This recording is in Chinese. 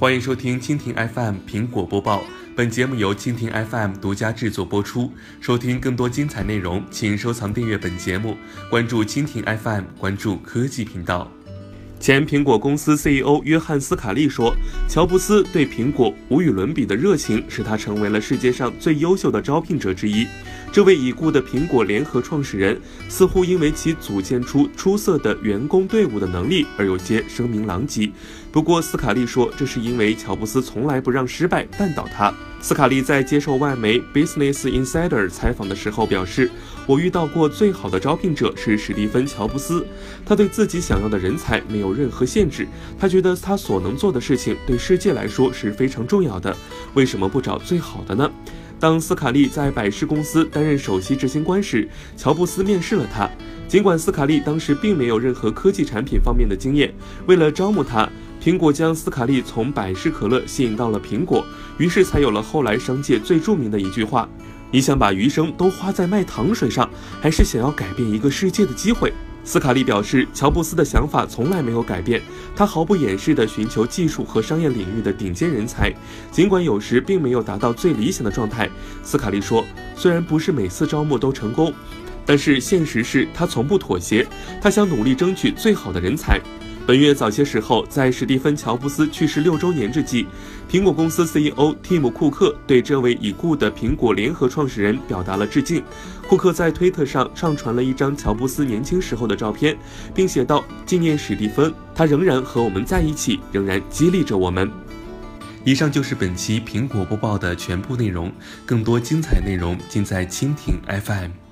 欢迎收听蜻蜓 FM 苹果播报，本节目由蜻蜓 FM 独家制作播出。收听更多精彩内容，请收藏订阅本节目，关注蜻蜓 FM， 关注科技频道。前苹果公司 CEO 约翰·斯卡利说，乔布斯对苹果无与伦比的热情使他成为了世界上最优秀的招聘者之一。这位已故的苹果联合创始人似乎因为其组建出出色的员工队伍的能力而有些声名狼藉。不过斯卡利说，这是因为乔布斯从来不让失败绊倒他。斯卡利在接受外媒 Business Insider 采访的时候表示，我遇到过最好的招聘者是史蒂芬·乔布斯，他对自己想要的人才没有任何限制，他觉得他所能做的事情对世界来说是非常重要的，为什么不找最好的呢？当斯卡利在百事公司担任首席执行官时，乔布斯面试了他。尽管斯卡利当时并没有任何科技产品方面的经验，为了招募他，苹果将斯卡利从百事可乐吸引到了苹果，于是才有了后来商界最著名的一句话：你想把余生都花在卖糖水上，还是想要改变一个世界的机会？斯卡利表示，乔布斯的想法从来没有改变，他毫不掩饰地寻求技术和商业领域的顶尖人才，尽管有时并没有达到最理想的状态。斯卡利说，虽然不是每次招募都成功，但是现实是他从不妥协，他想努力争取最好的人才。本月早些时候，在史蒂芬·乔布斯去世6周年之际，苹果公司 CEO 蒂姆·库克对这位已故的苹果联合创始人表达了致敬。库克在推特上上传了一张乔布斯年轻时候的照片，并写道：纪念史蒂芬，他仍然和我们在一起，仍然激励着我们。以上就是本期苹果播报的全部内容，更多精彩内容尽在蜻蜓 FM。